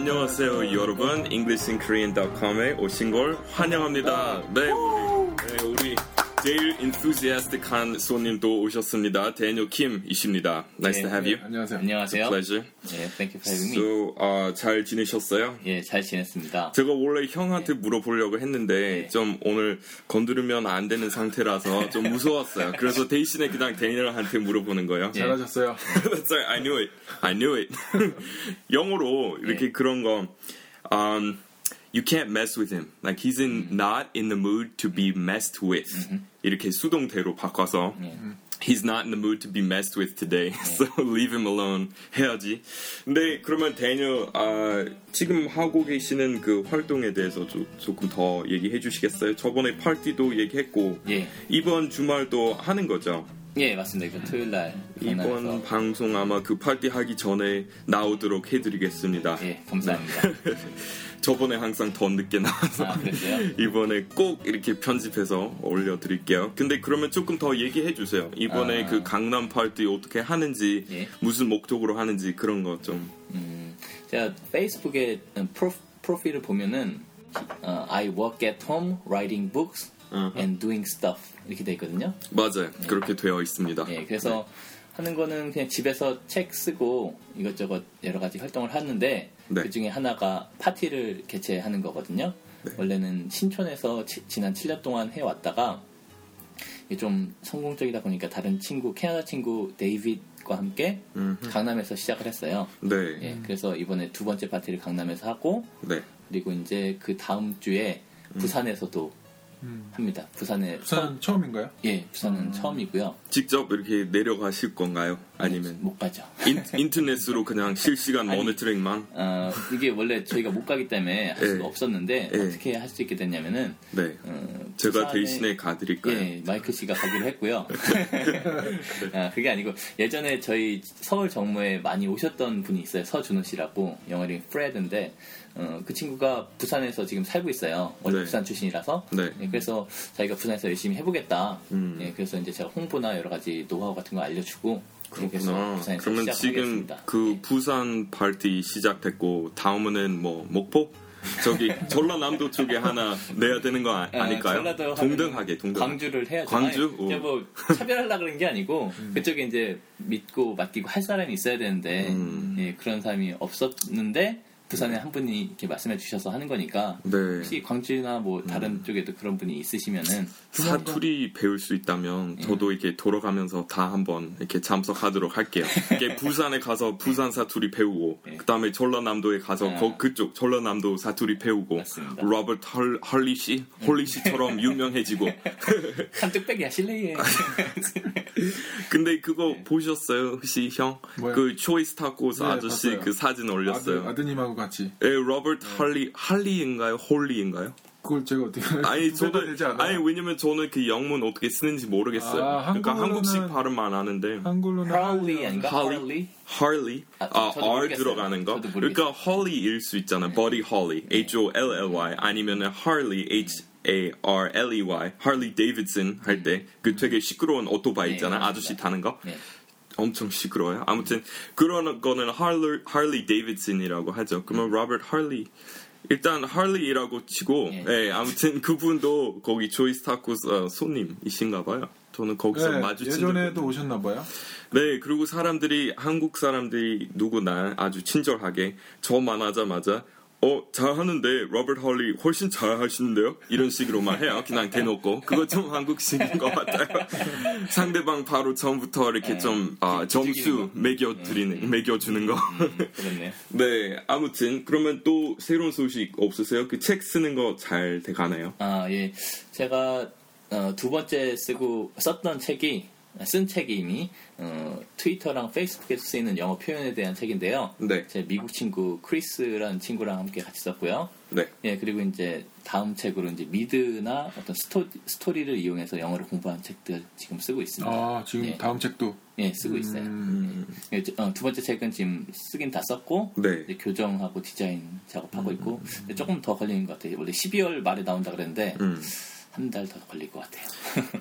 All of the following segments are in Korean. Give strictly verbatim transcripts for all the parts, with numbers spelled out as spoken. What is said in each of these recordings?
안녕하세요 여러분, 잉글리시 인 코리안 닷 컴에 오신 걸 환영합니다. 네, 우리, 네, 우리 제일 enthusiastic한 손님도 오셨습니다. Daniel Kim이십니다. Nice 네, to have 네, you. 안녕하세요. 안녕하세요. It's a pleasure. 네, thank you for having me. So, 어, 잘 지내셨어요? 예, 잘 지냈습니다. 제가 원래 형한테 네. 물어보려고 했는데 네. 좀 오늘 건드리면 안 되는 상태라서 좀 무서웠어요. 그래서 대신에 그냥 Daniel한테 물어보는 거예요. 네. 잘하셨어요. That's right. I knew it. I knew it. 영어로 이렇게 네. 그런 거. Um, You can't mess with him. Like he's in, mm-hmm. not in the mood to be messed with. Mm-hmm. 이렇게 수동태로 바꿔서 yeah. He's not in the mood to be messed with today. Yeah. So leave him alone. 해야지. 근데 그러면 Daniel 아, 지금 하고 계시는 그 활동에 대해서 조, 조금 더 얘기해 주시겠어요? 저번에 파티도 얘기했고 yeah. 이번 주말도 하는 거죠? 예, 맞습니다. 이번 토요일 날 이번 방송 아마 그 파티 하기 전에 나오도록 해드리겠습니다. 예, 감사합니다. 저번에 항상 더 늦게 나와서 아, 이번에 꼭 이렇게 편집해서 올려드릴게요. 근데 그러면 조금 더 얘기해 주세요. 이번에 아, 그 강남 파티 어떻게 하는지 예? 무슨 목적으로 하는지 그런 거 좀. 음, 제가 페이스북에 프로, 프로필을 보면은 uh, I work at home writing books uh-huh. and doing stuff 이렇게 돼 있거든요. 맞아요. 네. 그렇게 되어 있습니다. 예, 그래서 네. 하는 거는 그냥 집에서 책 쓰고 이것저것 여러 가지 활동을 하는데 네. 그 중에 하나가 파티를 개최하는 거거든요. 네. 원래는 신촌에서 치, 지난 칠 년 동안 해왔다가 이게 좀 성공적이다 보니까 다른 친구, 캐나다 친구 데이빗과 함께 음흠. 강남에서 시작을 했어요. 네. 예, 그래서 이번에 두 번째 파티를 강남에서 하고 네. 그리고 이제 그 다음 주에 부산에서도 음. 합니다. 부산에 부산 서... 처음인가요? 예, 부산은 음... 처음이고요. 직접 이렇게 내려가실 건가요? 아니면 못 가죠. 인, 인터넷으로 그냥 실시간 아니, 모니터링만? 어, 이게 원래 저희가 못 가기 때문에 할 수가 예. 없었는데 예. 어떻게 할 수 있게 됐냐면은 네, 어, 제가 부산에... 대신에 가드릴까요? 예, 마이클 씨가 가기로 했고요. 아, 그게 아니고 예전에 저희 서울 정모에 많이 오셨던 분이 있어요. 서준호 씨라고 영어로 프레드인데. 어, 그 친구가 부산에서 지금 살고 있어요. 원래 네. 부산 출신이라서. 네. 예, 그래서 자기가 부산에서 열심히 해보겠다. 음. 예, 그래서 이제 제가 홍보나 여러 가지 노하우 같은 거 알려주고. 그렇구나. 부산에서 그러면 지금 그 예. 부산 파티 시작됐고 다음은 뭐 목포? 저기 전라남도 쪽에 하나 내야 되는 거 아닐까요? 아, 동등하게 동등. 광주를 해야죠. 광주? 뭐 차별하려 그런 게 아니고 음. 그쪽에 이제 믿고 맡기고 할 사람이 있어야 되는데 음. 예, 그런 사람이 없었는데. 부산에 한 분이 이렇게 말씀해 주셔서 하는 거니까 네. 혹시 광주나 뭐 다른 음. 쪽에도 그런 분이 있으시면은 사투리 배울 수 있다면 예. 저도 이렇게 돌아가면서 다 한번 이렇게 참석하도록 할게요. 이게 부산에 가서 부산 사투리 배우고 예. 그다음에 전라남도에 가서 아. 거, 그쪽 전라남도 사투리 배우고 맞습니다. 로버트 헐, 헐리 씨, 홀리 씨처럼 유명해지고 한 뚝배기 하실래요? 근데 그거 네. 보셨어요 혹시 형? 뭐야? 그 초이스 타코스 네, 아저씨 봤어요. 그 사진 올렸어요. 아드, 아드님하고 같이. 예, 로버트 할리 할리인가요? 홀리인가요? 그걸 제가 어떻게 아니 저도 아니 왜냐면 저는 그 영문 어떻게 쓰는지 모르겠어요. 아, 그러니까 한국식 발음만 아는데. 한글로는 할리 아닌가? 할리. 할리. 아, 아 R 모르겠어요. 들어가는 거. 그러니까 홀리일 수 있잖아요. 버디 홀리. H O L L Y 아니면은 할리 H A R L E Y 할리 데이비슨 할 때 그 되게 시끄러운 오토바이 있잖아 네, 아저씨 타는 거 네. 엄청 시끄러워요. 아무튼 그런 거는 할리 할리 데이비슨이라고 하죠. 그러면 로버트 할리 일단 할리라고 치고 네. 예, 아무튼 그분도 거기 초이스 타코스 손님이신가 봐요. 저는 거기서 네, 마주친 예전에도 오셨나 봐요. 네, 그리고 사람들이 한국 사람들이 누구나 아주 친절하게 저만 하자마자 어, 잘하는데 로버트 홀리 훨씬 잘하시는데요? 이런 식으로 말해요. 그냥 대놓고. 그거 좀 한국식인 것 같아요. 상대방 바로 전부터 이렇게 에, 좀 아, 점수 매겨드리는, 음, 매겨주는 거. 음, 그렇네요. 네, 아무튼 그러면 또 새로운 소식 없으세요? 그 책 쓰는 거 잘 돼가나요? 아, 예. 제가 어, 두 번째 쓰고 썼던 책이 쓴 책이 이미 어, 트위터랑 페이스북에서 쓰이는 영어 표현에 대한 책인데요. 네. 제 미국 친구 크리스라는 친구랑 함께 같이 썼고요. 네. 예, 그리고 이제 다음 책으로 이제 미드나 어떤 스토, 스토리를 이용해서 영어를 공부한 책들 지금 쓰고 있습니다. 아, 지금 예. 다음 책도? 예, 쓰고 있어요. 음... 예, 어, 두 번째 책은 지금 쓰긴 다 썼고 네. 이제 교정하고 디자인 작업하고 음... 있고 조금 더 걸리는 것 같아요. 원래 십이월 말에 나온다 그랬는데 음... 한 달 더 걸릴 것 같아요.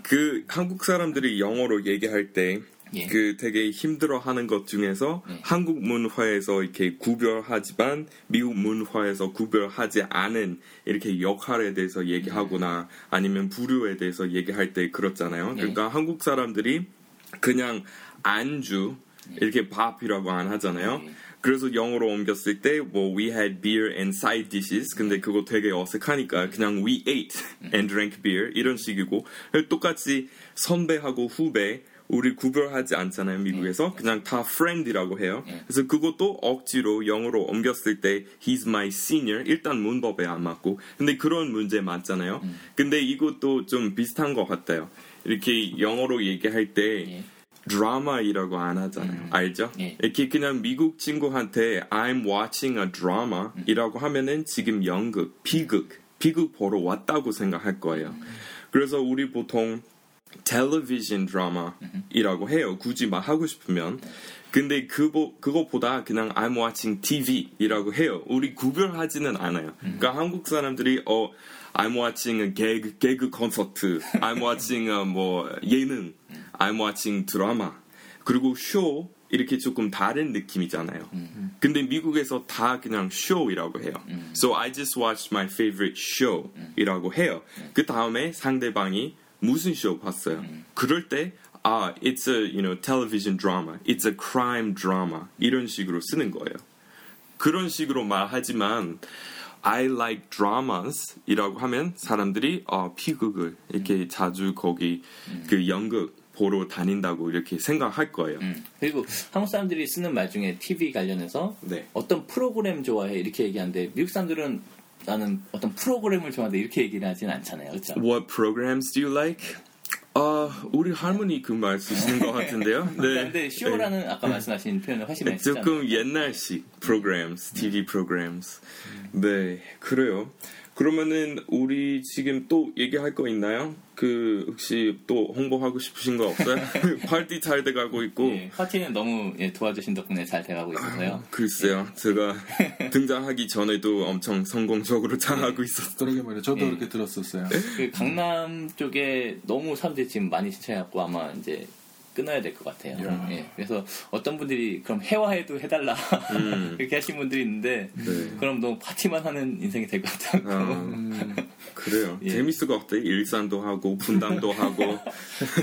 그 한국 사람들이 영어로 얘기할 때 예. 그 되게 힘들어하는 것 중에서 예. 한국 문화에서 이렇게 구별하지만 미국 문화에서 구별하지 않은 이렇게 역할에 대해서 얘기하거나 예. 아니면 부류에 대해서 얘기할 때 그렇잖아요. 예. 그러니까 한국 사람들이 그냥 안주 예. 이렇게 밥이라고 안 하잖아요. 예. 그래서 영어로 옮겼을 때 뭐 we had beer and side dishes 근데 그거 되게 어색하니까 그냥 we ate and drank beer 이런 식이고 똑같이 선배하고 후배 우리 구별하지 않잖아요 미국에서 그냥 다 friend이라고 해요. 그래서 그것도 억지로 영어로 옮겼을 때 he's my senior 일단 문법에 안 맞고 근데 그런 문제 많잖아요. 근데 이것도 좀 비슷한 것 같아요. 이렇게 영어로 얘기할 때 드라마이라고 안 하잖아요. 음. 알죠? 예. 이렇게 그냥 미국 친구한테 I'm watching a drama 음. 이라고 하면은 지금 연극, 비극, 비극 보러 왔다고 생각할 거예요. 음. 그래서 우리 보통 텔레비전 드라마이라고 음. 해요. 굳이 말하고 싶으면. 음. 근데 그거, 그거보다 그냥 I'm watching 티비 이라고 해요. 우리 구별하지는 않아요. 음. 그러니까 한국 사람들이 어, I'm watching a 개그, 개그 콘서트, I'm watching a 뭐 예능 I'm watching 드라마 그리고 쇼 이렇게 조금 다른 느낌이잖아요. Mm-hmm. 근데 미국에서 다 그냥 쇼이라고 해요. Mm-hmm. So I just watched my favorite show mm-hmm. 이라고 해요. Mm-hmm. 그 다음에 상대방이 무슨 쇼 봤어요. Mm-hmm. 그럴 때 아, it's a you know television drama, it's a crime drama 이런 식으로 쓰는 거예요. 그런 식으로 말하지만 I like dramas 이라고 하면 사람들이 어, 비극을 이렇게 mm-hmm. 자주 거기 mm-hmm. 그 연극 보러 다닌다고 이렇게 생각할 거예요. 음. 그리고 한국 사람들이 쓰는 말 중에 티비 관련해서 네. 어떤 프로그램 좋아해 이렇게 얘기하는데 미국 사람들은 나는 어떤 프로그램을 좋아하는데 이렇게 얘기를 하진 않잖아요. 그렇죠? What programs do you like? 아, 우리 할머니 그 말 쓰시는 것 같은데요. 네. 근데 쇼라는 네. 아까 말씀하신 표현을 훨씬 많이 쓰잖아요. 조금 옛날식 programs, 티비 programs. 네, 그래요. 그러면은 우리 지금 또 얘기할 거 있나요? 그 혹시 또 홍보하고 싶으신 거 없어요? 파티 잘 돼가고 있고 예, 파티는 너무 예, 도와주신 덕분에 잘 돼가고 있어서요. 글쎄요, 예. 제가 등장하기 전에도 엄청 성공적으로 잘 예. 하고 있었어요. 그러게 말이에요. 저도 예. 그렇게 들었었어요. 그 강남 쪽에 너무 사람들이 지금 많이 지쳐갖고 아마 이제 끊어야 될 것 같아요. 예. 그래서 어떤 분들이 그럼 해화해도 해달라 음. 이렇게 하신 분들이 있는데 네. 그럼 너무 파티만 하는 인생이 될 것 같다고. 아, 음. 그래요. 예. 재밌을 것 같아요. 일산도 하고 분당도 하고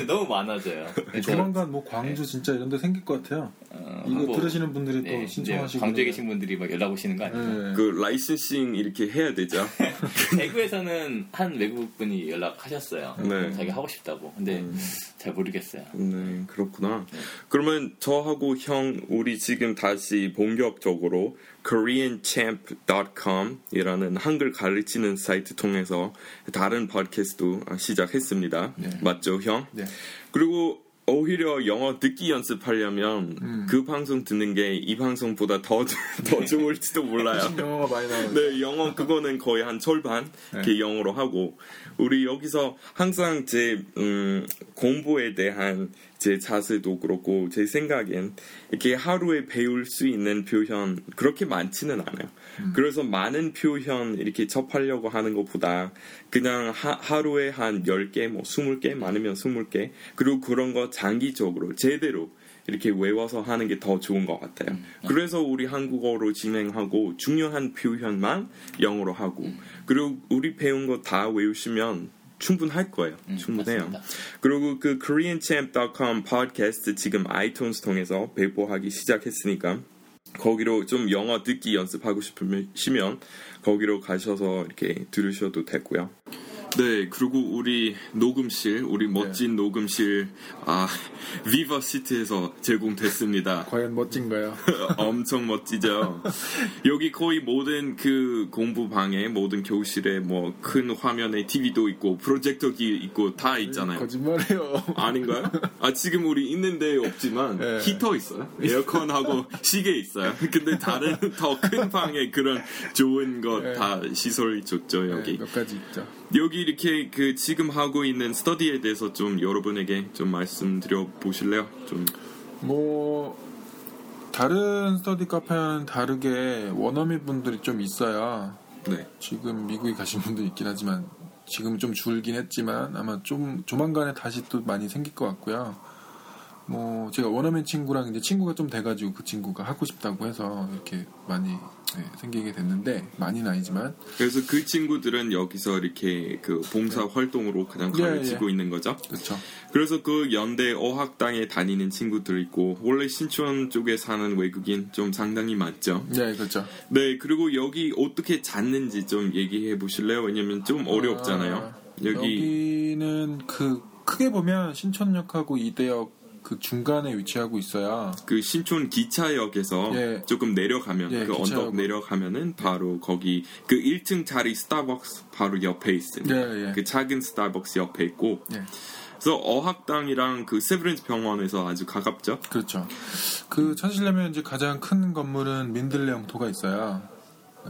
너무 많아져요. 조만간 뭐 광주 네. 진짜 이런 데 생길 것 같아요. 어, 이거 뭐, 들으시는 분들이 네. 또 신청하시고 광주에 계신 분들이 막 연락 오시는 거 아니에요? 네. 그 라이선싱 이렇게 해야 되죠. 대구에서는 한 외국분이 연락하셨어요. 네. 자기 하고 싶다고. 근데 음. 잘 모르겠어요. 네. 그렇구나. 네. 그러면 저하고 형 우리 지금 다시 본격적으로 코리안 챔프 닷컴 이라는 한글 가르치는 사이트 통해서 다른 팟캐스트도 시작했습니다. 네. 맞죠, 형? 네. 그리고 오히려 영어 듣기 연습하려면 음. 그 방송 듣는 게 이 방송보다 더, 더 좋을지도 몰라요. 영어가 많이 나와요. 네, 영어 그거는 거의 한 절반 이렇게 네. 영어로 하고 우리 여기서 항상 제 음, 공부에 대한 제 자세도 그렇고 제 생각엔 이렇게 하루에 배울 수 있는 표현 그렇게 많지는 않아요. 음. 그래서 많은 표현 이렇게 접하려고 하는 것보다 그냥 하, 하루에 한 열 개 뭐 스무 개 많으면 스무 개 그리고 그런 거 장기적으로 제대로 이렇게 외워서 하는 게 더 좋은 것 같아요. 음. 그래서 우리 한국어로 진행하고 중요한 표현만 영어로 하고 음. 그리고 우리 배운 거 다 외우시면 충분할 거예요. 음, 충분해요. 맞습니다. 그리고 그 코리안 챔프 닷컴 팟캐스트 지금 아이튠즈 통해서 배포하기 시작했으니까 거기로 좀 영어 듣기 연습하고 싶으시면 거기로 가셔서 이렇게 들으셔도 되고요. 네, 그리고 우리 녹음실, 우리 멋진 네. 녹음실 아, 위버시티에서 제공됐습니다. 과연 멋진가요? 엄청 멋지죠. 여기 거의 모든 그 공부방에, 모든 교실에 뭐 큰 화면에 티비도 있고 프로젝터도 있고 다 있잖아요. 거짓말해요. 아닌가요? 아, 지금 우리 있는데 없지만 네. 히터 있어요. 에어컨하고 시계 있어요. 근데 다른 더 큰 방에 그런 좋은 것 다 네. 시설이 좋죠, 여기. 네, 몇 가지 있죠. 여기 이렇게 그 지금 하고 있는 스터디에 대해서 좀 여러분에게 좀 말씀드려 보실래요? 좀 뭐 다른 스터디 카페는 다르게 원어민 분들이 좀 있어야 네. 지금 미국에 가신 분도 있긴 하지만 지금 좀 줄긴 했지만 아마 좀 조만간에 다시 또 많이 생길 것 같고요. 뭐 제가 원어민 친구랑 이제 친구가 좀 돼가지고 그 친구가 하고 싶다고 해서 이렇게 많이 네, 생기게 됐는데 많이는 아니지만 그래서 그 친구들은 여기서 이렇게 그 봉사 네. 활동으로 그냥 가르치고 예, 예. 있는 거죠. 그렇죠. 그래서 그 연대 어학당에 다니는 친구들 있고 원래 신촌 쪽에 사는 외국인 좀 상당히 많죠. 네, 그렇죠. 네, 그리고 여기 어떻게 찾는지 좀 얘기해 보실래요? 왜냐면 좀 어렵잖아요. 아, 여기... 여기는 그 크게 보면 신촌역하고 이대역 그 중간에 위치하고 있어야 그 신촌 기차역에서 예. 조금 내려가면 예, 그 언덕 내려가면은 바로 거기 그 일 층짜리 스타벅스 바로 옆에 있습니다. 예, 예. 그 작은 스타벅스 옆에 있고 예. 그래서 어학당이랑 그 세브란스 병원에서 아주 가깝죠. 그렇죠. 그 찾으려면 이제 가장 큰 건물은 민들레 영토가 있어야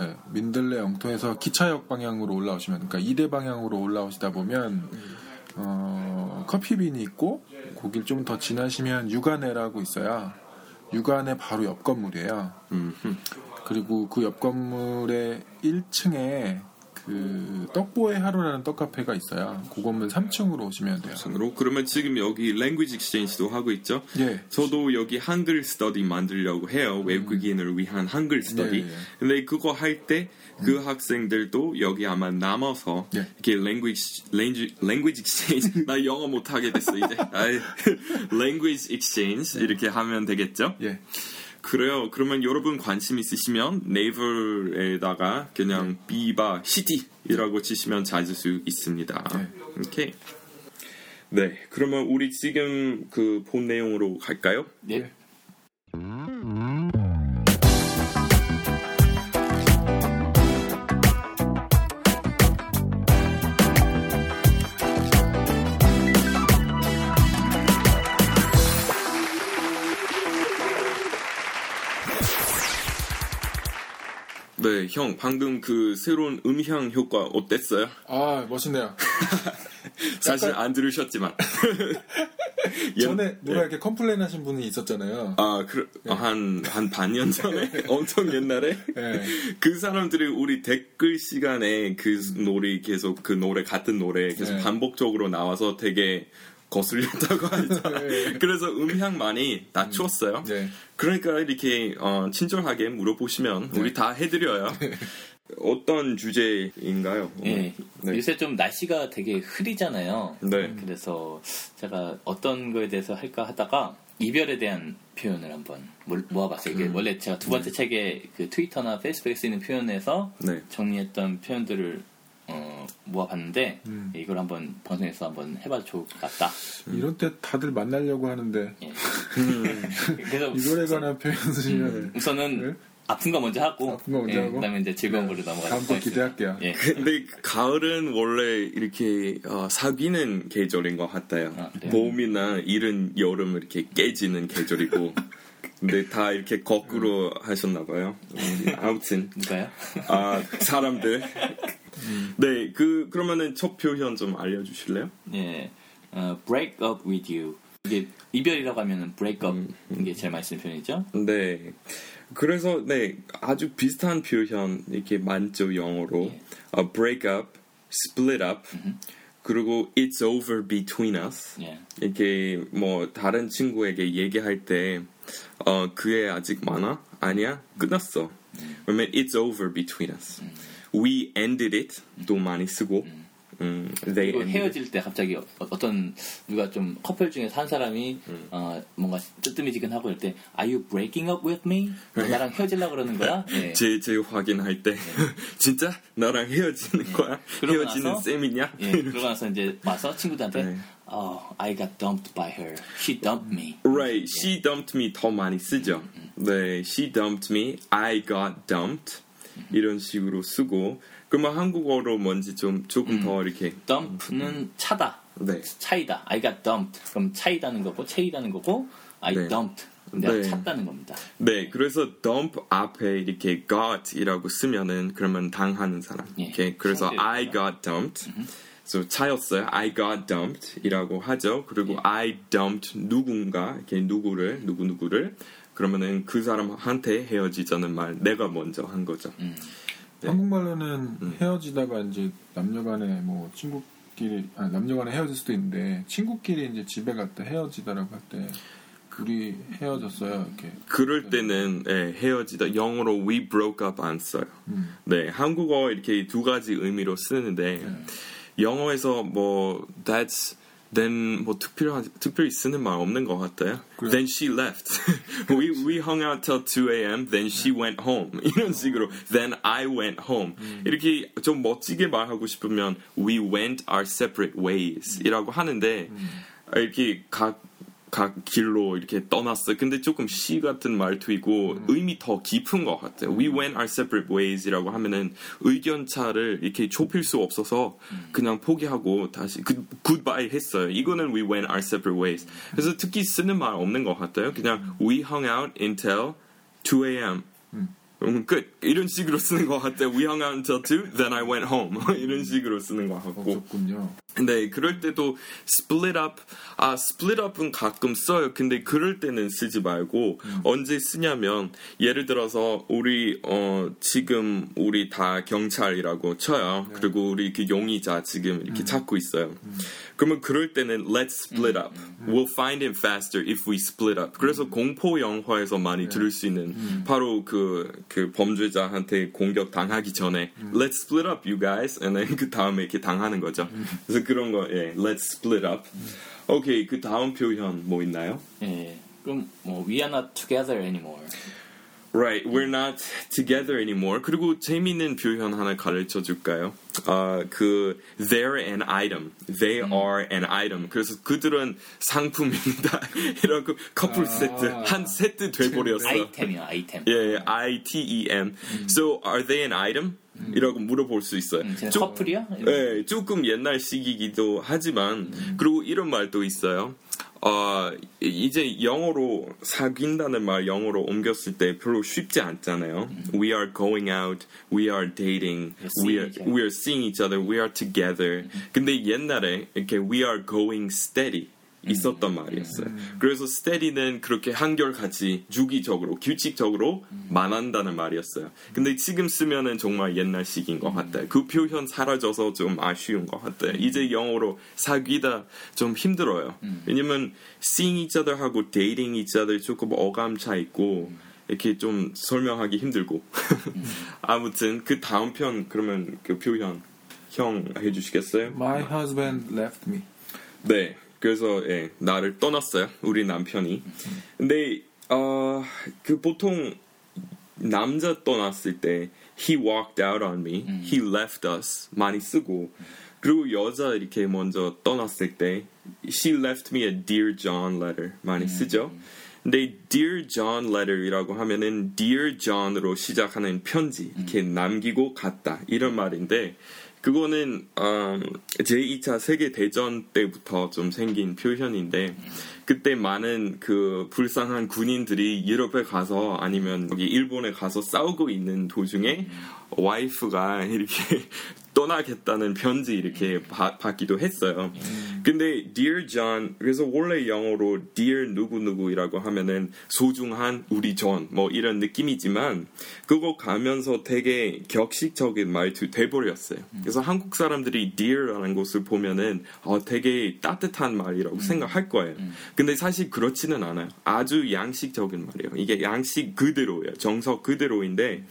예. 민들레 영토에서 기차역 방향으로 올라오시면 그러니까 이대 방향으로 올라오시다 보면 음. 어, 커피빈이 있고 거길 좀 더 지나시면 유가네라고 있어야 유가네 바로 옆 건물이에요. 음흠. 그리고 그 옆 건물의 일 층에 그 떡보의 하루라는 떡카페가 있어요. 그 건물 삼 층으로 오시면 돼요. 삼 층으로? 그러면 지금 여기 랭귀지 익스체인지도 하고 있죠? 예. 저도 여기 한글 스터디 만들려고 해요. 음. 외국인을 위한 한글 스터디. 예, 예. 근데 그거 할 때 그 음. 학생들도 여기 아마 남아서 예. 이렇게 랭귀지 랭귀지 익스체인지 나 영어 못하게 됐어 이제. 랭귀지 익스체인지 예. 이렇게 하면 되겠죠? 예. 그래요. 그러면 여러분 관심 있으시면 네이버에다가 그냥 네. 비바 시티라고 치시면 찾을 수 있습니다. 네. 오케이. 네. 그러면 우리 지금 그 본 내용으로 갈까요? 네. 네, 형 방금 그 새로운 음향 효과 어땠어요? 아, 멋있네요. 사실 약간... 안 들으셨지만 전에 뭐라 예. 이렇게 컴플레인 하신 분이 있었잖아요. 아, 그 한 한 예. 반년 전에 엄청 옛날에 예. 그 사람들이 우리 댓글 시간에 그 노래 계속 그 노래 같은 노래 계속 예. 반복적으로 나와서 되게 거슬렸다고 하죠. 그래서 음향 많이 낮추었어요. 네. 그러니까 이렇게 어, 친절하게 물어보시면 네. 우리 다 해드려요. 어떤 주제인가요? 네. 네. 요새 좀 날씨가 되게 흐리잖아요. 네. 그래서 제가 어떤 거에 대해서 할까 하다가 이별에 대한 표현을 한번 모아봤어요. 이게 음. 원래 제가 두 번째 네. 책에 그 트위터나 페이스북에 쓰이는 표현에서 네. 정리했던 표현들을 어, 모아봤는데 음. 이걸 한번 방송에서 한번 해봐도 좋을 것 같다. 음. 이런 때 다들 만나려고 하는데 예. 음. 그래서 이거에 관한 표현 쓰시면 음. 우선은 네? 아픈 거 먼저 하고, 아픈 거 먼저 예, 하고? 그다음에 이제 즐거운 걸로 네. 넘어가겠습니다. 다음 거 기대할게요. 예. 근데 가을은 원래 이렇게 어, 사귀는 계절인 것 같아요. 아, 봄이나 이른 여름 이렇게 깨지는 계절이고. 근데 다 이렇게 거꾸로 하셨나봐요. 아무튼 누가요? 아 사람들. 음. 네, 그 그러면은 첫 표현 좀 알려주실래요? 네, 어, break up with you. 이게 이별이라고 하면은 break up 음. 이게 제일 많이 쓰는 표현이죠. 네, 그래서 네 아주 비슷한 표현 이렇게 많죠 영어로. 예. Uh, break up, split up. 음흠. 그리고 it's over between us. 예. 이렇게 뭐 다른 친구에게 얘기할 때 어, 그게 아직 많아? 아니야? 끝났어. 음. 그러면 it's over between us. 음. We ended it 도 많이 쓰고 음. 음, they 그리고 헤어질 it. 때 갑자기 어떤 누가 좀 커플 중에서 한 사람이 음. 어, 뭔가 뜨뜨미지근하고 할 때 Are you breaking up with me? 너 나랑 헤어질라 그러는 거야? 네. 제, 제 확인할 때 네. 진짜? 나랑 헤어지는 네. 거야? 헤어지는 나서, 셈이냐? 네. 그러고 나서 이제 와서 친구들한테 네. Oh, I got dumped by her. She dumped me. Right. 네. She dumped me 더 많이 쓰죠. 음, 음. 네. She dumped me. I got dumped. 이런 식으로 쓰고 그러면 한국어로 뭔지 좀 조금 음. 더 이렇게 dump는 음. 차다, 네. 차이다. I got dumped. 그럼 차이다는 거고 체이다는 거고 I 네. dumped. 내가 네. 찼다는 겁니다. 네, 그래서 dump 앞에 이렇게 got이라고 쓰면은 그러면 당하는 사람. 예. 이렇게 그래서 I got dumped. 음. So 차였어요. I got dumped이라고 하죠. 그리고 예. I dumped 누군가 이렇게 누구를 누구 누구를. 그러면은 그 사람한테 헤어지자는 말 내가 먼저 한 거죠. 음. 네. 한국말로는 음. 헤어지다가 이제 남녀간에 뭐 친구끼리 아 남녀간에 헤어질 수도 있는데 친구끼리 이제 집에 갔다 헤어지다라고 할 때 우리 헤어졌어요. 이렇게. 그럴 때는 네, 헤어지다 영어로 we broke up 안 써요. 음. 네, 한국어 이렇게 두 가지 의미로 쓰는데 네. 영어에서 뭐 that's then 뭐 특별히 특별히 쓰는 말 없는 것 같아요. 그래. Then she left. we we hung out till two a.m. Then she 네. went home. 이런 식으로 then I went home. 음. 이렇게 좀 멋지게 말하고 싶으면 we went our separate ways이라고 음. 하는데 음. 이렇게 각 각 길로 이렇게 떠났어요. 근데 조금 시 같은 말투이고 음. 의미 더 깊은 것 같아요. 음. We went our separate ways이라고 하면은 의견 차를 이렇게 좁힐 수 없어서 음. 그냥 포기하고 다시 goodbye 했어요. 이거는 we went our separate ways. 그래서 특히 쓰는 말 없는 것 같아요. 그냥 we hung out until two a.m. 음. 음, 끝. 이런 식으로 쓰는 것 같아요. We hung out until two, then I went home. 이런 식으로 쓰는 것 같고. 없었군요. 네, 그럴 때도 split up. 아, split up은 가끔 써요. 근데 그럴 때는 쓰지 말고 음. 언제 쓰냐면 예를 들어서 우리 어 지금 우리 다 경찰이라고 쳐요. 네. 그리고 우리 그 용의자 지금 이렇게 음. 찾고 있어요. 음. 그러면 그럴 때는 let's split up. 음. We'll find him faster if we split up. 그래서 음. 공포 영화에서 많이 네. 들을 수 있는 음. 바로 그 그 범죄자한테 공격 당하기 전에 음. Let's split up, you guys. And then 그 다음에 이렇게 당하는 거죠. 음. 그래서 그런 거, 예, Let's split up. 음. 오케이, 그 다음 표현 뭐 있나요? 예, 그럼 뭐 We are not together anymore. Right, we're not together anymore. 그리고 재미있는 표현 하나 가르쳐 줄까요? 아, 그 they're an item. They 음. are an item. 그래서 그들은 상품입니다. 이런 그 커플 아. 세트 한 세트 돼 버렸어. 아이템이요, 아이템. 예, 예, I T E M. 음. So are they an item? 음. 이라고 물어볼 수 있어요. 음, 조, 커플이야? 예, 조금 옛날식이기도 하지만 음. 그리고 이런 말도 있어요. 어, 이제 영어로 사귄다는 말 영어로 옮겼을 때 별로 쉽지 않잖아요. 음. We are going out, we are dating, we are, we are seeing each other, we are together. 음. 근데 옛날에 이렇게 we are going steady 있었던 음. 말이었어요. 음. 그래서 steady는 그렇게 한결같이 주기적으로, 규칙적으로 음. 만한다는 말이었어요. 근데 지금 쓰면은 정말 옛날식인 것 같아요. 음. 그 표현 사라져서 좀 아쉬운 것 같아요. 음. 이제 영어로 사귀다 좀 힘들어요. 음. 왜냐면 seeing each other 하고 dating each other 조금 어감 차 있고 음. 이렇게 좀 설명하기 힘들고 음. 아무튼 그 다음 편 그러면 그 표현 형 해주시겠어요? My husband left me. 네. 그래서 예, 나를 떠났어요. 우리 남편이. 근데 어, 그 보통 남자 떠났을 때 he walked out on me, 음. he left us 많이 쓰고 그리고 여자 이렇게 먼저 떠났을 때 she left me a dear John letter 많이 음. 쓰죠. 근데 dear John letter이라고 하면은 dear John으로 시작하는 편지 이렇게 남기고 갔다 이런 말인데 그거는 어, 제이 차 세계대전 때부터 좀 생긴 표현인데 그때 많은 그 불쌍한 군인들이 유럽에 가서 아니면 여기 일본에 가서 싸우고 있는 도중에 와이프가 이렇게 떠나겠다는 편지 이렇게 바, 받기도 했어요. 근데 Dear John, 그래서 원래 영어로 Dear 누구누구이라고 하면은 소중한 우리 존 뭐 이런 느낌이지만 그거 가면서 되게 격식적인 말투 돼버렸어요. 그래서 한국 사람들이 Dear라는 것을 보면은 어, 되게 따뜻한 말이라고 생각할 거예요. 근데 사실 그렇지는 않아요. 아주 양식적인 말이에요. 이게 양식 그대로예요. 정석 그대로인데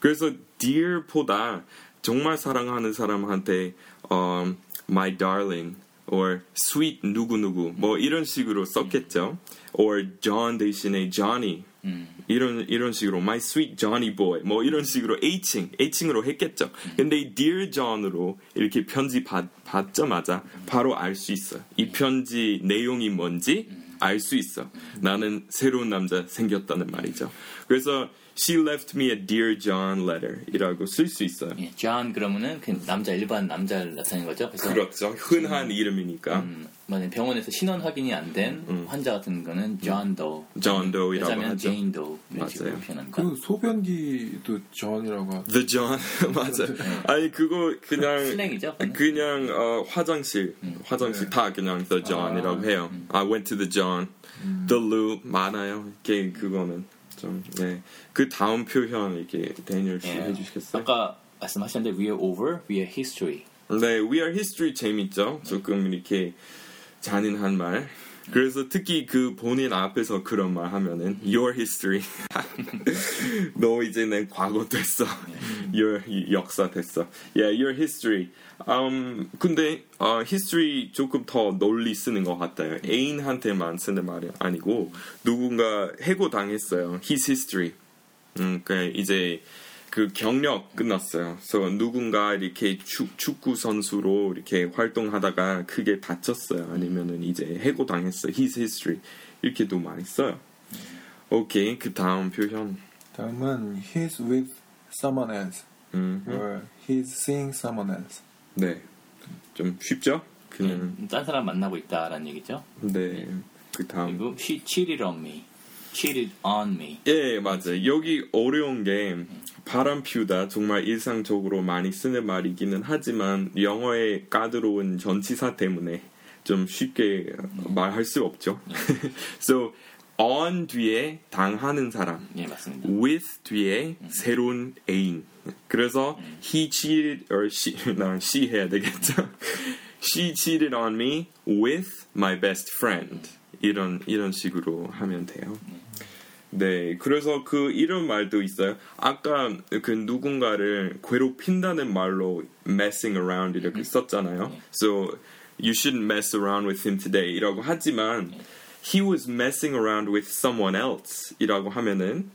그래서 dear보다 정말 사랑하는 사람한테 um, my darling or sweet 누구누구 뭐 이런 식으로 썼겠죠. or John 대신에 Johnny 음. 이런 이런 식으로 my sweet Johnny boy 뭐 이런 식으로 애칭 애칭으로 했겠죠. 근데 dear John으로 이렇게 편지 받, 받자마자 바로 알 수 있어. 이 편지 내용이 뭔지 알 수 있어. 나는 새로운 남자 생겼다는 말이죠. 그래서 She left me a dear John letter이라고 쓸 수 있어요. 예, John 그러면은 그 남자 일반 남자를 나타낸 거죠. 그래서 그렇죠. 흔한 음, 이름이니까. 음, 만약 병원에서 신원 확인이 안 된 음. 환자 같은 거는 John Doe. John Doe이라고 하죠. 여자면 Jane Doe. 맞아요. 그 소변기도 John이라고 하죠. The John 맞아요. 아니 그거 그냥 슬랭이죠. 그냥, 그냥 어, 화장실 음. 화장실 네. 다 그냥 The John이라고 아, 해요. 음. I went to the John, 음. the loo 많아요. 게 그거는. 좀, 네. 그 다음 표현 이렇게 데니얼 씨 예. 해주시겠어요? 아까 말씀하셨는데 we are over, we are history. 네, we are history 재밌죠? 조금 이렇게 잔인한 말 그래서 특히 그 본인 앞에서 그런 말 하면은 Your history. 너 이제 내 과거 됐어. Your 역사 됐어. Yeah, your history. Um, 근데 어, history 조금 더 널리 쓰는 것 같아요. 애인한테만 쓰는 말이 아니고 누군가 해고당했어요. His history. 음, 그러니까 이제 그 경력 끝났어요. 그래서 누군가 이렇게 추, 축구 선수로 이렇게 활동하다가 크게 다쳤어요. 아니면은 이제 해고당했어. His history 이렇게도 많이 써요. 오케이, 그 다음 표현. 다음은 he's with someone else. 음. or he's seeing someone else. 네, 좀 쉽죠? 그냥 네, 딴 사람 만나고 있다라는 얘기죠. 네, 그 다음. 그리고 she cheated on me. cheated on me. 예, 맞아요. 여기 어려운 게 바람 피우다 정말 일상적으로 많이 쓰는 말이기는 하지만 영어의 까다로운 전치사 때문에 좀 쉽게 음. 말할 수 없죠. 네. So on 뒤에 당하는 사람, 예, 맞습니다. with 뒤에 음. 새로운 애인. 그래서 음. he cheated or she, 난 she 해야 되겠죠. she cheated on me with my best friend. 음. 이런 이런 식으로 하면 돼요. 네, 그래서 그 이런 말도 있어요. 아까 그 누군가를 괴롭힌다는 말로 messing around 이렇게 썼잖아요. So you shouldn't mess around with him today 이라고 하지만 he was messing around with someone else 이라고 하면은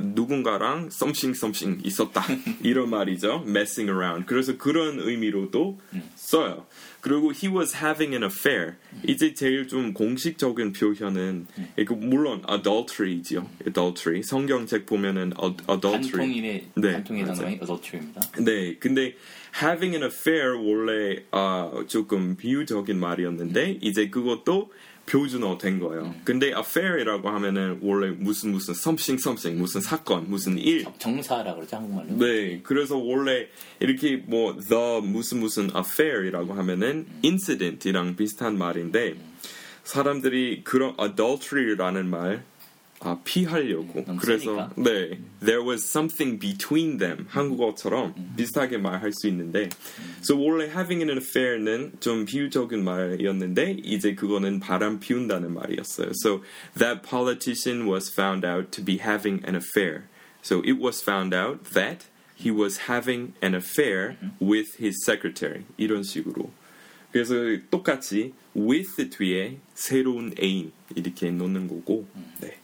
누군가랑 something something 있었다 이런 말이죠. messing around. 그래서 그런 의미로도 써요. 그리고 he was having an affair. 이제 제일 좀 공식적인 표현은 이거 물론 adultery지요. adultery. 성경책 보면은 adultery. 단통에 해당하는 게 adultery입니다. 네, 근데 having an affair 원래 어, 조금 비유적인 말이었는데 이제 그것도 표준어 된 거예요. 근데 affair이라고 하면은 원래 무슨 무슨 something something 무슨 사건 무슨 일 정사라고 그러죠 한국말로. 네, 그래서 원래 이렇게 뭐 the 무슨 무슨 affair이라고 하면은 incident이랑 비슷한 말인데 사람들이 그런 adultery라는 말 아, 피하려고 그래서 네 there was something between them 한국어처럼 비슷하게 말할 수 있는데 so 원래 having an affair는 좀 비유적인 말이었는데 이제 그거는 바람 피운다는 말이었어요. So that politician was found out to be having an affair. So it was found out that he was having an affair with his secretary. 이런 식으로. 그래서 똑같이 with 뒤에 새로운 애인 이렇게 놓는 거고 네.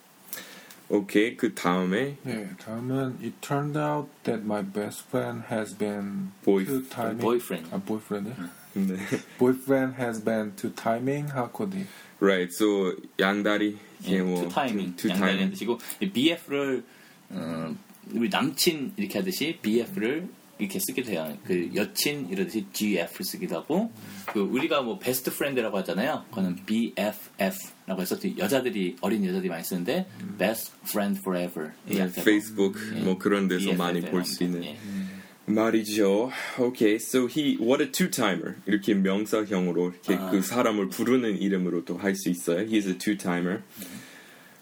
오케이, 그 다음에 네, 다음은 It turned out that my best friend has been Boy, too timing Boyfriend 아, boyfriend 네 Boyfriend has been too timing How could he? Right, so 양다리 예, 뭐, Too timing too, too 양다리 하듯이고 비에프를 음, 우리 남친 이렇게 하듯이 비에프를 이렇게 쓰기도 해요. 그 여친 이러듯이 지에프 쓰기도 하고 그 우리가 뭐 베스트 프렌드라고 하잖아요. 그거는 비에프에프라고 해서 여자들이 어린 여자들이 많이 쓰는데 음. best friend forever. 네, 페이스북 예. 뭐 그런 데서 비에프에프 많이 볼 수 있는 예. 말이죠. Okay, so he what a two-timer. 이렇게 명사형으로 이렇게 아. 그 사람을 부르는 이름으로도 할 수 있어요. He's a two-timer. 음.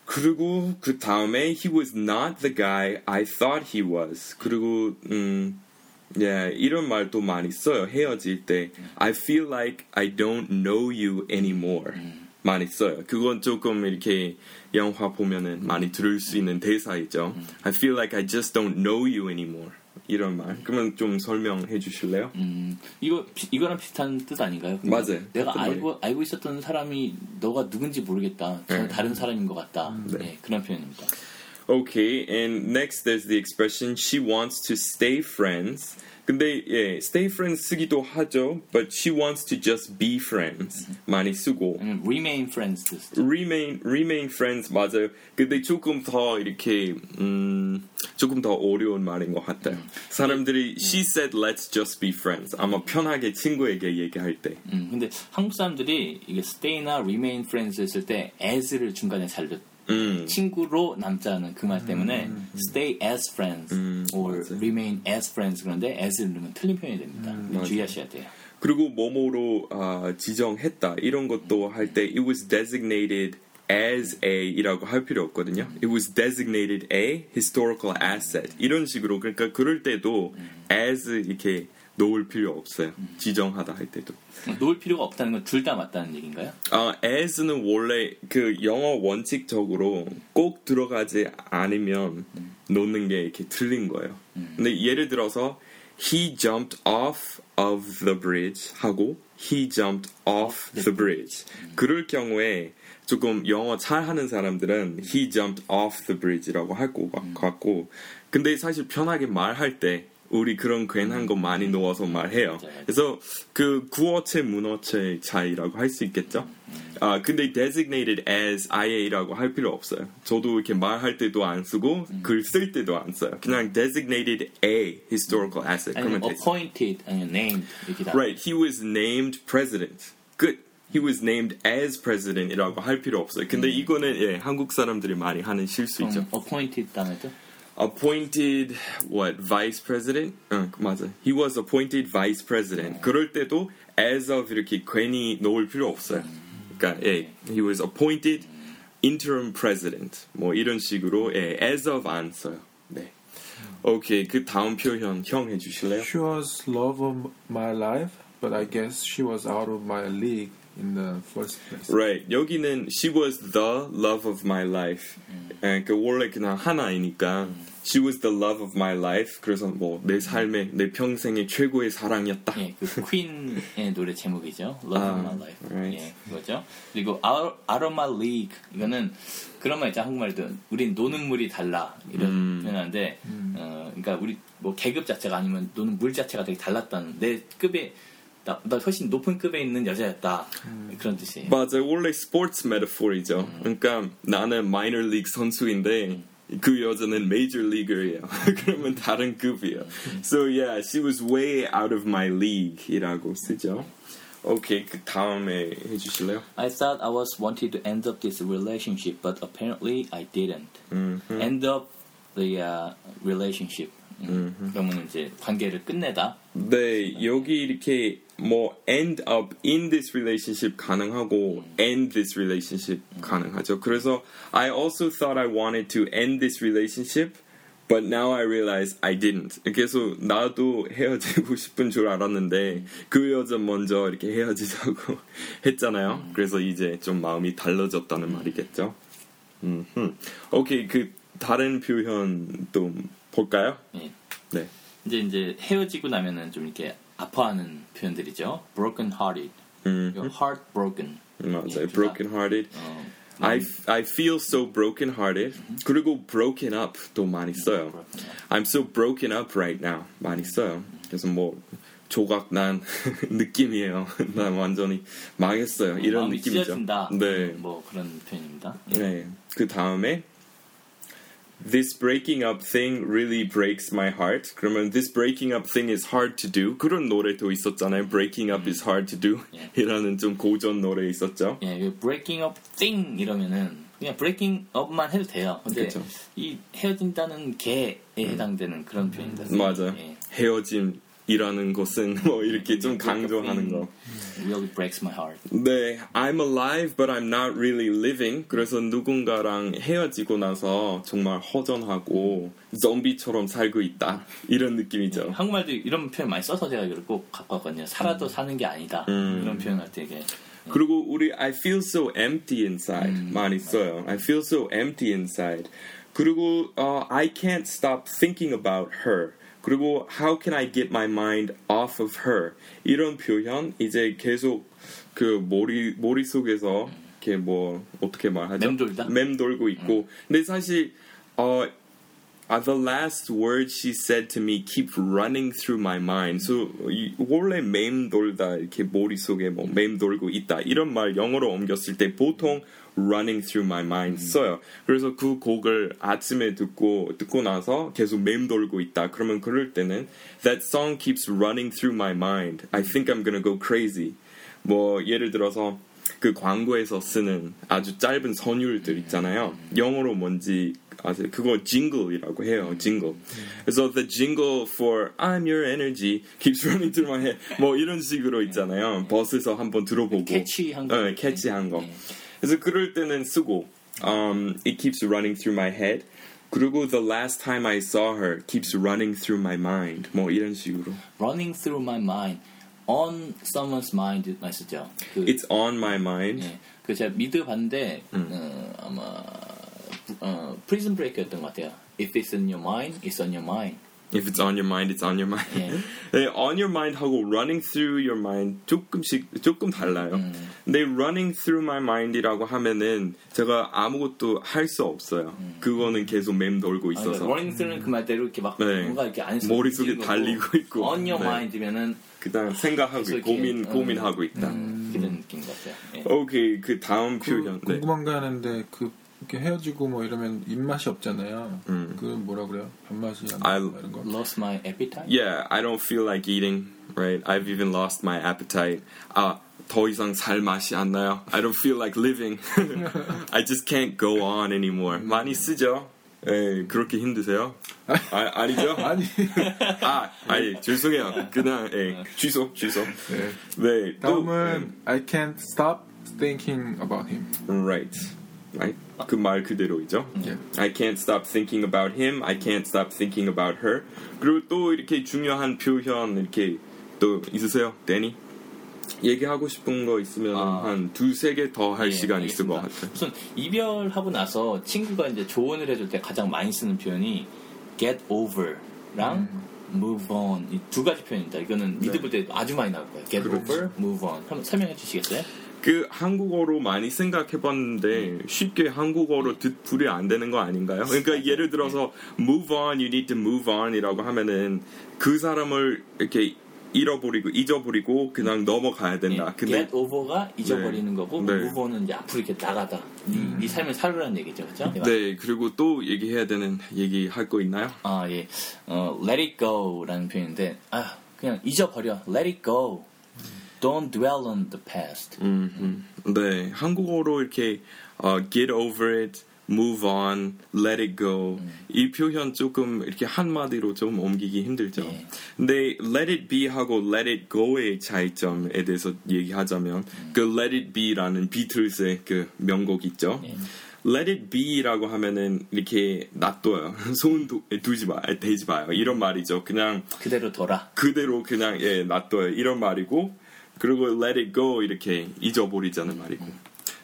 그리고 그 다음에 he was not the guy I thought he was. 그리고 음 예, yeah, 이런 말도 많이 써요. 헤어질 때 음. I feel like I don't know you anymore 음. 많이 써요. 그건 조금 이렇게 영화 보면은 많이 들을 수 있는 대사이죠. 음. I feel like I just don't know you anymore 이런 말. 음. 그러면 좀 설명해 주실래요? 음, 이거 이거랑 비슷한 뜻 아닌가요? 맞아요. 내가 알고 알고 있었던 사람이 너가 누군지 모르겠다. 정말 네. 다른 사람인 것 같다. 음, 네. 네, 그런 표현입니다. Okay, and next there's the expression she wants to stay friends. 근데 예, stay friends 쓰기도 하죠. But she wants to just be friends. 많이 쓰고. Remain friends. Remain remain friends 맞아요. 근데 조금 더 이렇게 음, 조금 더 어려운 말인 것 같아요. 사람들이 she said let's just be friends. 아마 편하게 친구에게 얘기할 때. 음, 근데 한국 사람들이 이게 stay나 remain friends 했을 때 as를 중간에 살려. 음. 친구로 남자는 그 말 때문에 음. stay as friends 음. or 맞아요. remain as friends 그런데 as를 넣으면 틀린 표현이 됩니다. 음. 주의하셔야 돼요. 그리고 뭐뭐로 어, 지정했다 이런 것도 할 때 it was designated as a 이라고 할 필요 없거든요. It was designated a historical asset 이런 식으로 그러니까 그럴 때도 as 이렇게 놓을 필요 없어요. 음. 지정하다 할 때도. 놓을 필요가 없다는 건 둘 다 맞다는 얘기인가요? 아, as는 원래 그 영어 원칙적으로 꼭 들어가지 않으면 음. 놓는 게 이렇게 틀린 거예요. 음. 근데 예를 들어서 he jumped off of the bridge 하고 he jumped off the bridge. 음. 그럴 경우에 조금 영어 잘하는 사람들은 he jumped off the bridge라고 할 것 같고 음. 근데 사실 편하게 말할 때 우리 그런 괜한 거 많이 넣어서 말해요. 그래서 그 구어체 문어체 차이라고 할 수 있겠죠. 아 근데 designated as 아이에이라고 할 필요 없어요. 저도 이렇게 말할 때도 안 쓰고 글 쓸 때도 안 써요. 그냥 designated a historical asset. 아니면 appointed 아니면 named 이렇게. Right, he was named president. Good. He was named as president이라고 할 필요 없어요. 근데 이거는 예 한국 사람들이 많이 하는 실수이죠. appointed 다음에도. Appointed what vice president? 응, 맞아. He was appointed vice president. 그럴 때도 as of 이렇게 괜히 넣을 필요 없어요. 그러니까 예, he was appointed interim president. 뭐 이런 식으로 예, as of 안 써요. 네. 오케이, 그 다음 표현 형 해주실래요? She was love of my life, but I guess she was out of my league. In the first place. Right. 여기는 she was the love of my life. 음. 그 원래 그냥 하나이니까 음. she was the love of my life. 그래서 뭐 내 삶의 내 평생의 최고의 사랑이었다. 예, 그 퀸의 노래 제목이죠. Love 아, of my life. Right. 예, 그거죠. 그리고 out, out of my league 이거는 그런 말 있잖아 한국말도 우린 노는 물이 달라 이런 음. 표현인데, 음. 어, 그러니까 우리 뭐 계급 자체가 아니면 노는 물 자체가 되게 달랐다는 내 급에 나, 나 훨씬 높은 급에 있는 여자였다 음. 그런 뜻이에요. 맞아요. 원래 스포츠 메타포리죠. 음. 그러니까 나는 마이너 리그 선수인데 음. 그 여자는 메이저 리그예요. 그러면 다른 급이에요. 음. So yeah, she was way out of my league이라고 쓰죠. 오케이, 그 다음에 해주실래요? I thought I was wanted to end up this relationship, but apparently I didn't. 음흠. End up the uh, relationship. 음. 음. 그러면 이제 관계를 끝내다. 네, 여기 이렇게 뭐 end up in this relationship 가능하고 음. end this relationship 음. 가능하죠. 그래서 I also thought I wanted to end this relationship, but now I realize I didn't. 그래서 나도 헤어지고 싶은 줄 알았는데 음. 그 여자 먼저 이렇게 헤어지자고 했잖아요. 음. 그래서 이제 좀 마음이 달라졌다는 음. 말이겠죠. 음, 음. 오케이, 그 다른 표현 또 볼까요? 네. 네. 이제 이제 헤어지고 나면은 좀 이렇게 아파하는 표현들이죠. broken hearted. 음. heart broken. 맞아요. broken hearted. 어, I I feel so broken hearted. 음. 그리고 broken up도 많이 써요. 음, I'm so broken up right now. 많이 써요. 음. 그래서 뭐 조각 난 느낌이에요. 난 완전히 망했어요. 어, 이런 마음이 느낌이죠. 찢어진다. 네. 뭐 그런 표현입니다. 예. 네. 그 다음에 This breaking up thing really breaks my heart. 그러면 this breaking up thing is hard to do. 그런 노래도 있었잖아요. Breaking up 음. is hard to do. 예. 이라는 좀 고전 노래 있었죠. 예, breaking up thing 이러면은 그냥 breaking up만 해도 돼요. 근데 그쵸. 이 헤어진다는 개에 해당되는 음. 그런 표현입니다. 맞아요. 예. 헤어짐. 이라는 것은 뭐 이렇게 좀 강조하는 거. Really breaks my heart. 네, I'm alive but I'm not really living. 그래서 누군가랑 헤어지고 나서 정말 허전하고 좀비처럼 살고 있다. 이런 느낌이죠. 네, 한국말도 이런 표현 많이 써서 제가 이걸 꼭 갖고 왔거든요. 살아도 사는 게 아니다. 음. 이런 표현할 때 이게. 그리고 우리 I feel so empty inside 음. 많이 써요. I feel so empty inside. 그리고 uh, I can't stop thinking about her. 그리고 how can I get my mind off of her 이런 표현 이제 계속 그 머리 머릿속에서 이렇게 뭐 어떻게 말하죠? 맴돌다? 맴돌고 있고 음. 근데 사실 어 the last word she said to me keep running through my mind. So 원래 맴돌다 이렇게 머릿속에 뭐 맴돌고 있다 이런 말 영어로 옮겼을 때 보통 running through my mind 음. 써요. 그래서 그 곡을 아침에 듣고 듣고 나서 계속 맴돌고 있다. 그러면 그럴 때는 that song keeps running through my mind. I think I'm gonna go crazy. 뭐 예를 들어서 그 광고에서 쓰는 아주 짧은 선율들 있잖아요. 영어로 뭔지 아세요? 그거 jingle이라고 해요. jingle. 그래서 the jingle for I'm your energy keeps running through my head. 뭐 이런 식으로 있잖아요. 버스에서 한번 들어보고 캐치한 거. 네, 캐치한 거. 그래서 그럴 때는 쓰고 um, it keeps running through my head. 그리고 the last time I saw her keeps running through my mind. 뭐 이런 식으로. Running through my mind. On someone's mind 맞죠? 그, It's on my mind. 예, 그 제가 미드 봤는데 음. 어, 아마 어, Prison Break였던 것 같아요. If it's in your mind, it's on your mind. If it's on your mind, it's on your mind. 예. 네, on your mind 하고 running through your mind 조금씩 조금 달라요. 음. 근데 running through my mind이라고 하면은 제가 아무것도 할 수 없어요. 음. 그거는 계속 맴돌고 있어서. 아, 그러니까 running through는 그 말대로 이렇게 막 네. 뭔가 이렇게 안 머릿속에 달리고 있고. On your 네. mind이면은 그다음 생각하고 있고, 고민 음, 고민하고 있다. 음. 그런 느낌 같아요. 예. 오케이 그 다음 그, 표현. 네. 궁금한 게 하는데 그. 이렇게 헤어지고 뭐 이러면 입맛이 없잖아요. 음. 그 뭐라 그래요? 밥맛이 안 나는 거 이런 거. Lost my appetite. Yeah, I don't feel like eating. Right? I've even lost my appetite. 아, 더 이상 살 맛이 안 나요. I don't feel like living. I just can't go on anymore. 많이 쓰죠? 에 그렇게 힘드세요? 아, 아니죠? 아니. 아, 아니 죄송해요. 그냥 에 취소, 취소. 네. 네. 다음은 또, I can't stop thinking about him. Right. Right? 그 말 그대로이죠. Yeah. I can't stop thinking about him. I can't stop thinking about her. 그리고 또 이렇게 중요한 표현 이렇게 또 있으세요, 데니? 얘기하고 싶은 거 있으면 아. 한 두세 개 더 할 예, 시간이 있을 것 같아요. 우선 이별하고 나서 친구가 이제 조언을 해줄 때 가장 많이 쓰는 표현이 get over랑 음. move on 이 두 가지 표현입니다. 이거는 미드 볼 때 네. 아주 많이 나올 거예요. get 그렇지. over, move on. 한번 설명해 주시겠어요? 그 한국어로 많이 생각해봤는데 쉽게 한국어로 불이 안 되는 거 아닌가요? 그러니까 예를 들어서 move on, you need to move on이라고 하면은 그 사람을 이렇게 잃어버리고 잊어버리고 그냥 넘어가야 된다. 네. 근데 get over가 잊어버리는 네. 거고 네. move on은 이제 앞으로 이렇게 나가다. 음. 이, 이 삶을 살으라는 얘기죠, 그렇죠? 네, 네. 그리고 또 얘기해야 되는 얘기 할 거 있나요? 아 예, 어, let it go라는 표현인데 아 그냥 잊어버려, let it go. Don't dwell on the past. 음, 네, 한국어로 이렇게 uh, get over it, move on, let it go. 음. 이 표현 조금 이렇게 한마디로 좀 옮기기 힘들죠. 네. 근데 let it be 하고 let it go의 차이점에 대해서 얘기하자면 음. 그 let it be라는 비틀스의 그 명곡 있죠. 네. Let it be라고 하면은 이렇게 놔둬요. 손 두, 두지 마, 대지 마요. 이런 말이죠. 그냥 그대로 둬라. 그대로 그냥 예, 놔둬요. 이런 말이고. 그리고 let it go 이렇게 잊어버리자는 말이고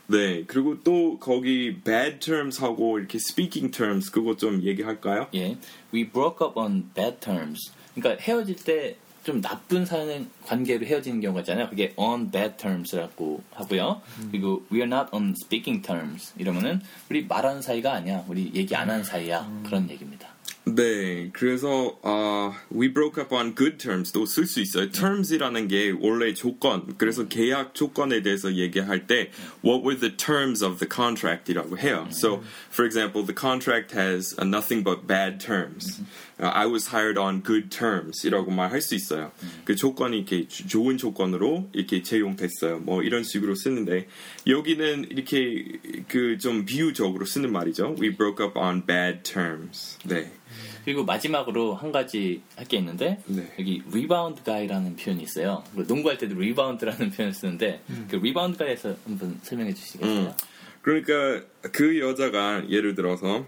네 그리고 또 거기 bad terms 하고 이렇게 speaking terms 그거 좀 얘기할까요? 예, we broke up on bad terms. 그러니까 헤어질 때 좀 나쁜 사는 관계로 헤어지는 경우가 있잖아요. 그게 on bad terms라고 하고요. 음. 그리고 we are not on speaking terms 이러면은 우리 말하는 사이가 아니야. 우리 얘기 안 하는 사이야. 음. 그런 얘기입니다. 네, 그래서 uh, we broke up on good terms도 쓸 수 있어요. Terms이라는 게 원래 조건, 그래서 계약 조건에 대해서 얘기할 때 what were the terms of the contract이라고 해요. So, for example, the contract has nothing but bad terms. I was hired on good terms이라고 말할 수 있어요. 그 조건이 이렇게 좋은 조건으로 이렇게 채용됐어요. 뭐 이런 식으로 쓰는데 여기는 이렇게 그 좀 비유적으로 쓰는 말이죠. We broke up on bad terms. 네. 그리고 마지막으로 한 가지 할 게 있는데 네. 여기 리바운드 가이라는 표현이 있어요. 농구할 때도 리바운드라는 표현을 쓰는데 음. 그 리바운드 가이에서 한번 설명해 주시겠어요? 음. 그러니까 그 여자가 예를 들어서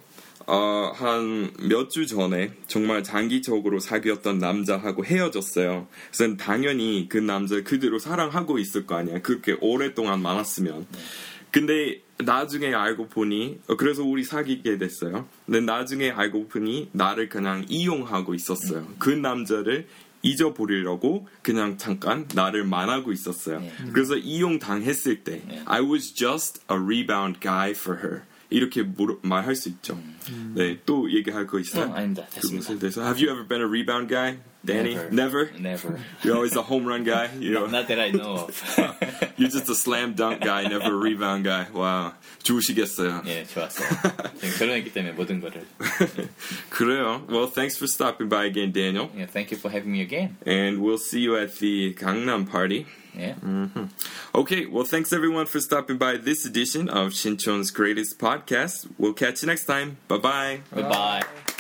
어, 한 몇 주 전에 정말 장기적으로 사귀었던 남자하고 헤어졌어요. 그래서 당연히 그 남자 그대로 사랑하고 있을 거 아니야. 그렇게 오랫동안 만났으면. 네. 근데 나중에 알고 보니 그래서 우리 사귀게 됐어요. 근데 나중에 알고 보니 나를 그냥 이용하고 있었어요. 그 남자를 잊어버리려고 그냥 잠깐 나를 만나고 있었어요. 그래서 이용당했을 때 I was just a rebound guy for her. 이렇게 말할 수 있죠. 네, 또 얘기할 거 있어요? 어, 아닙니다. 됐습니다. Have you ever been a rebound guy? Danny? Never? Never. Never. You're always a home run guy? You know? Not that I know of. You're just a slam dunk guy, never a rebound guy. Wow. 좋으시겠어요. 예, 좋았어요. 결혼했기 때문에 모든 거를. 그래요. Well, thanks for stopping by again, Daniel. Yeah, thank you for having me again. And we'll see you at the Gangnam party. Yeah. Mm-hmm. Okay, well, thanks everyone for stopping by this edition of Shincheon's Greatest Podcast. We'll catch you next time. Bye-bye. Bye-bye.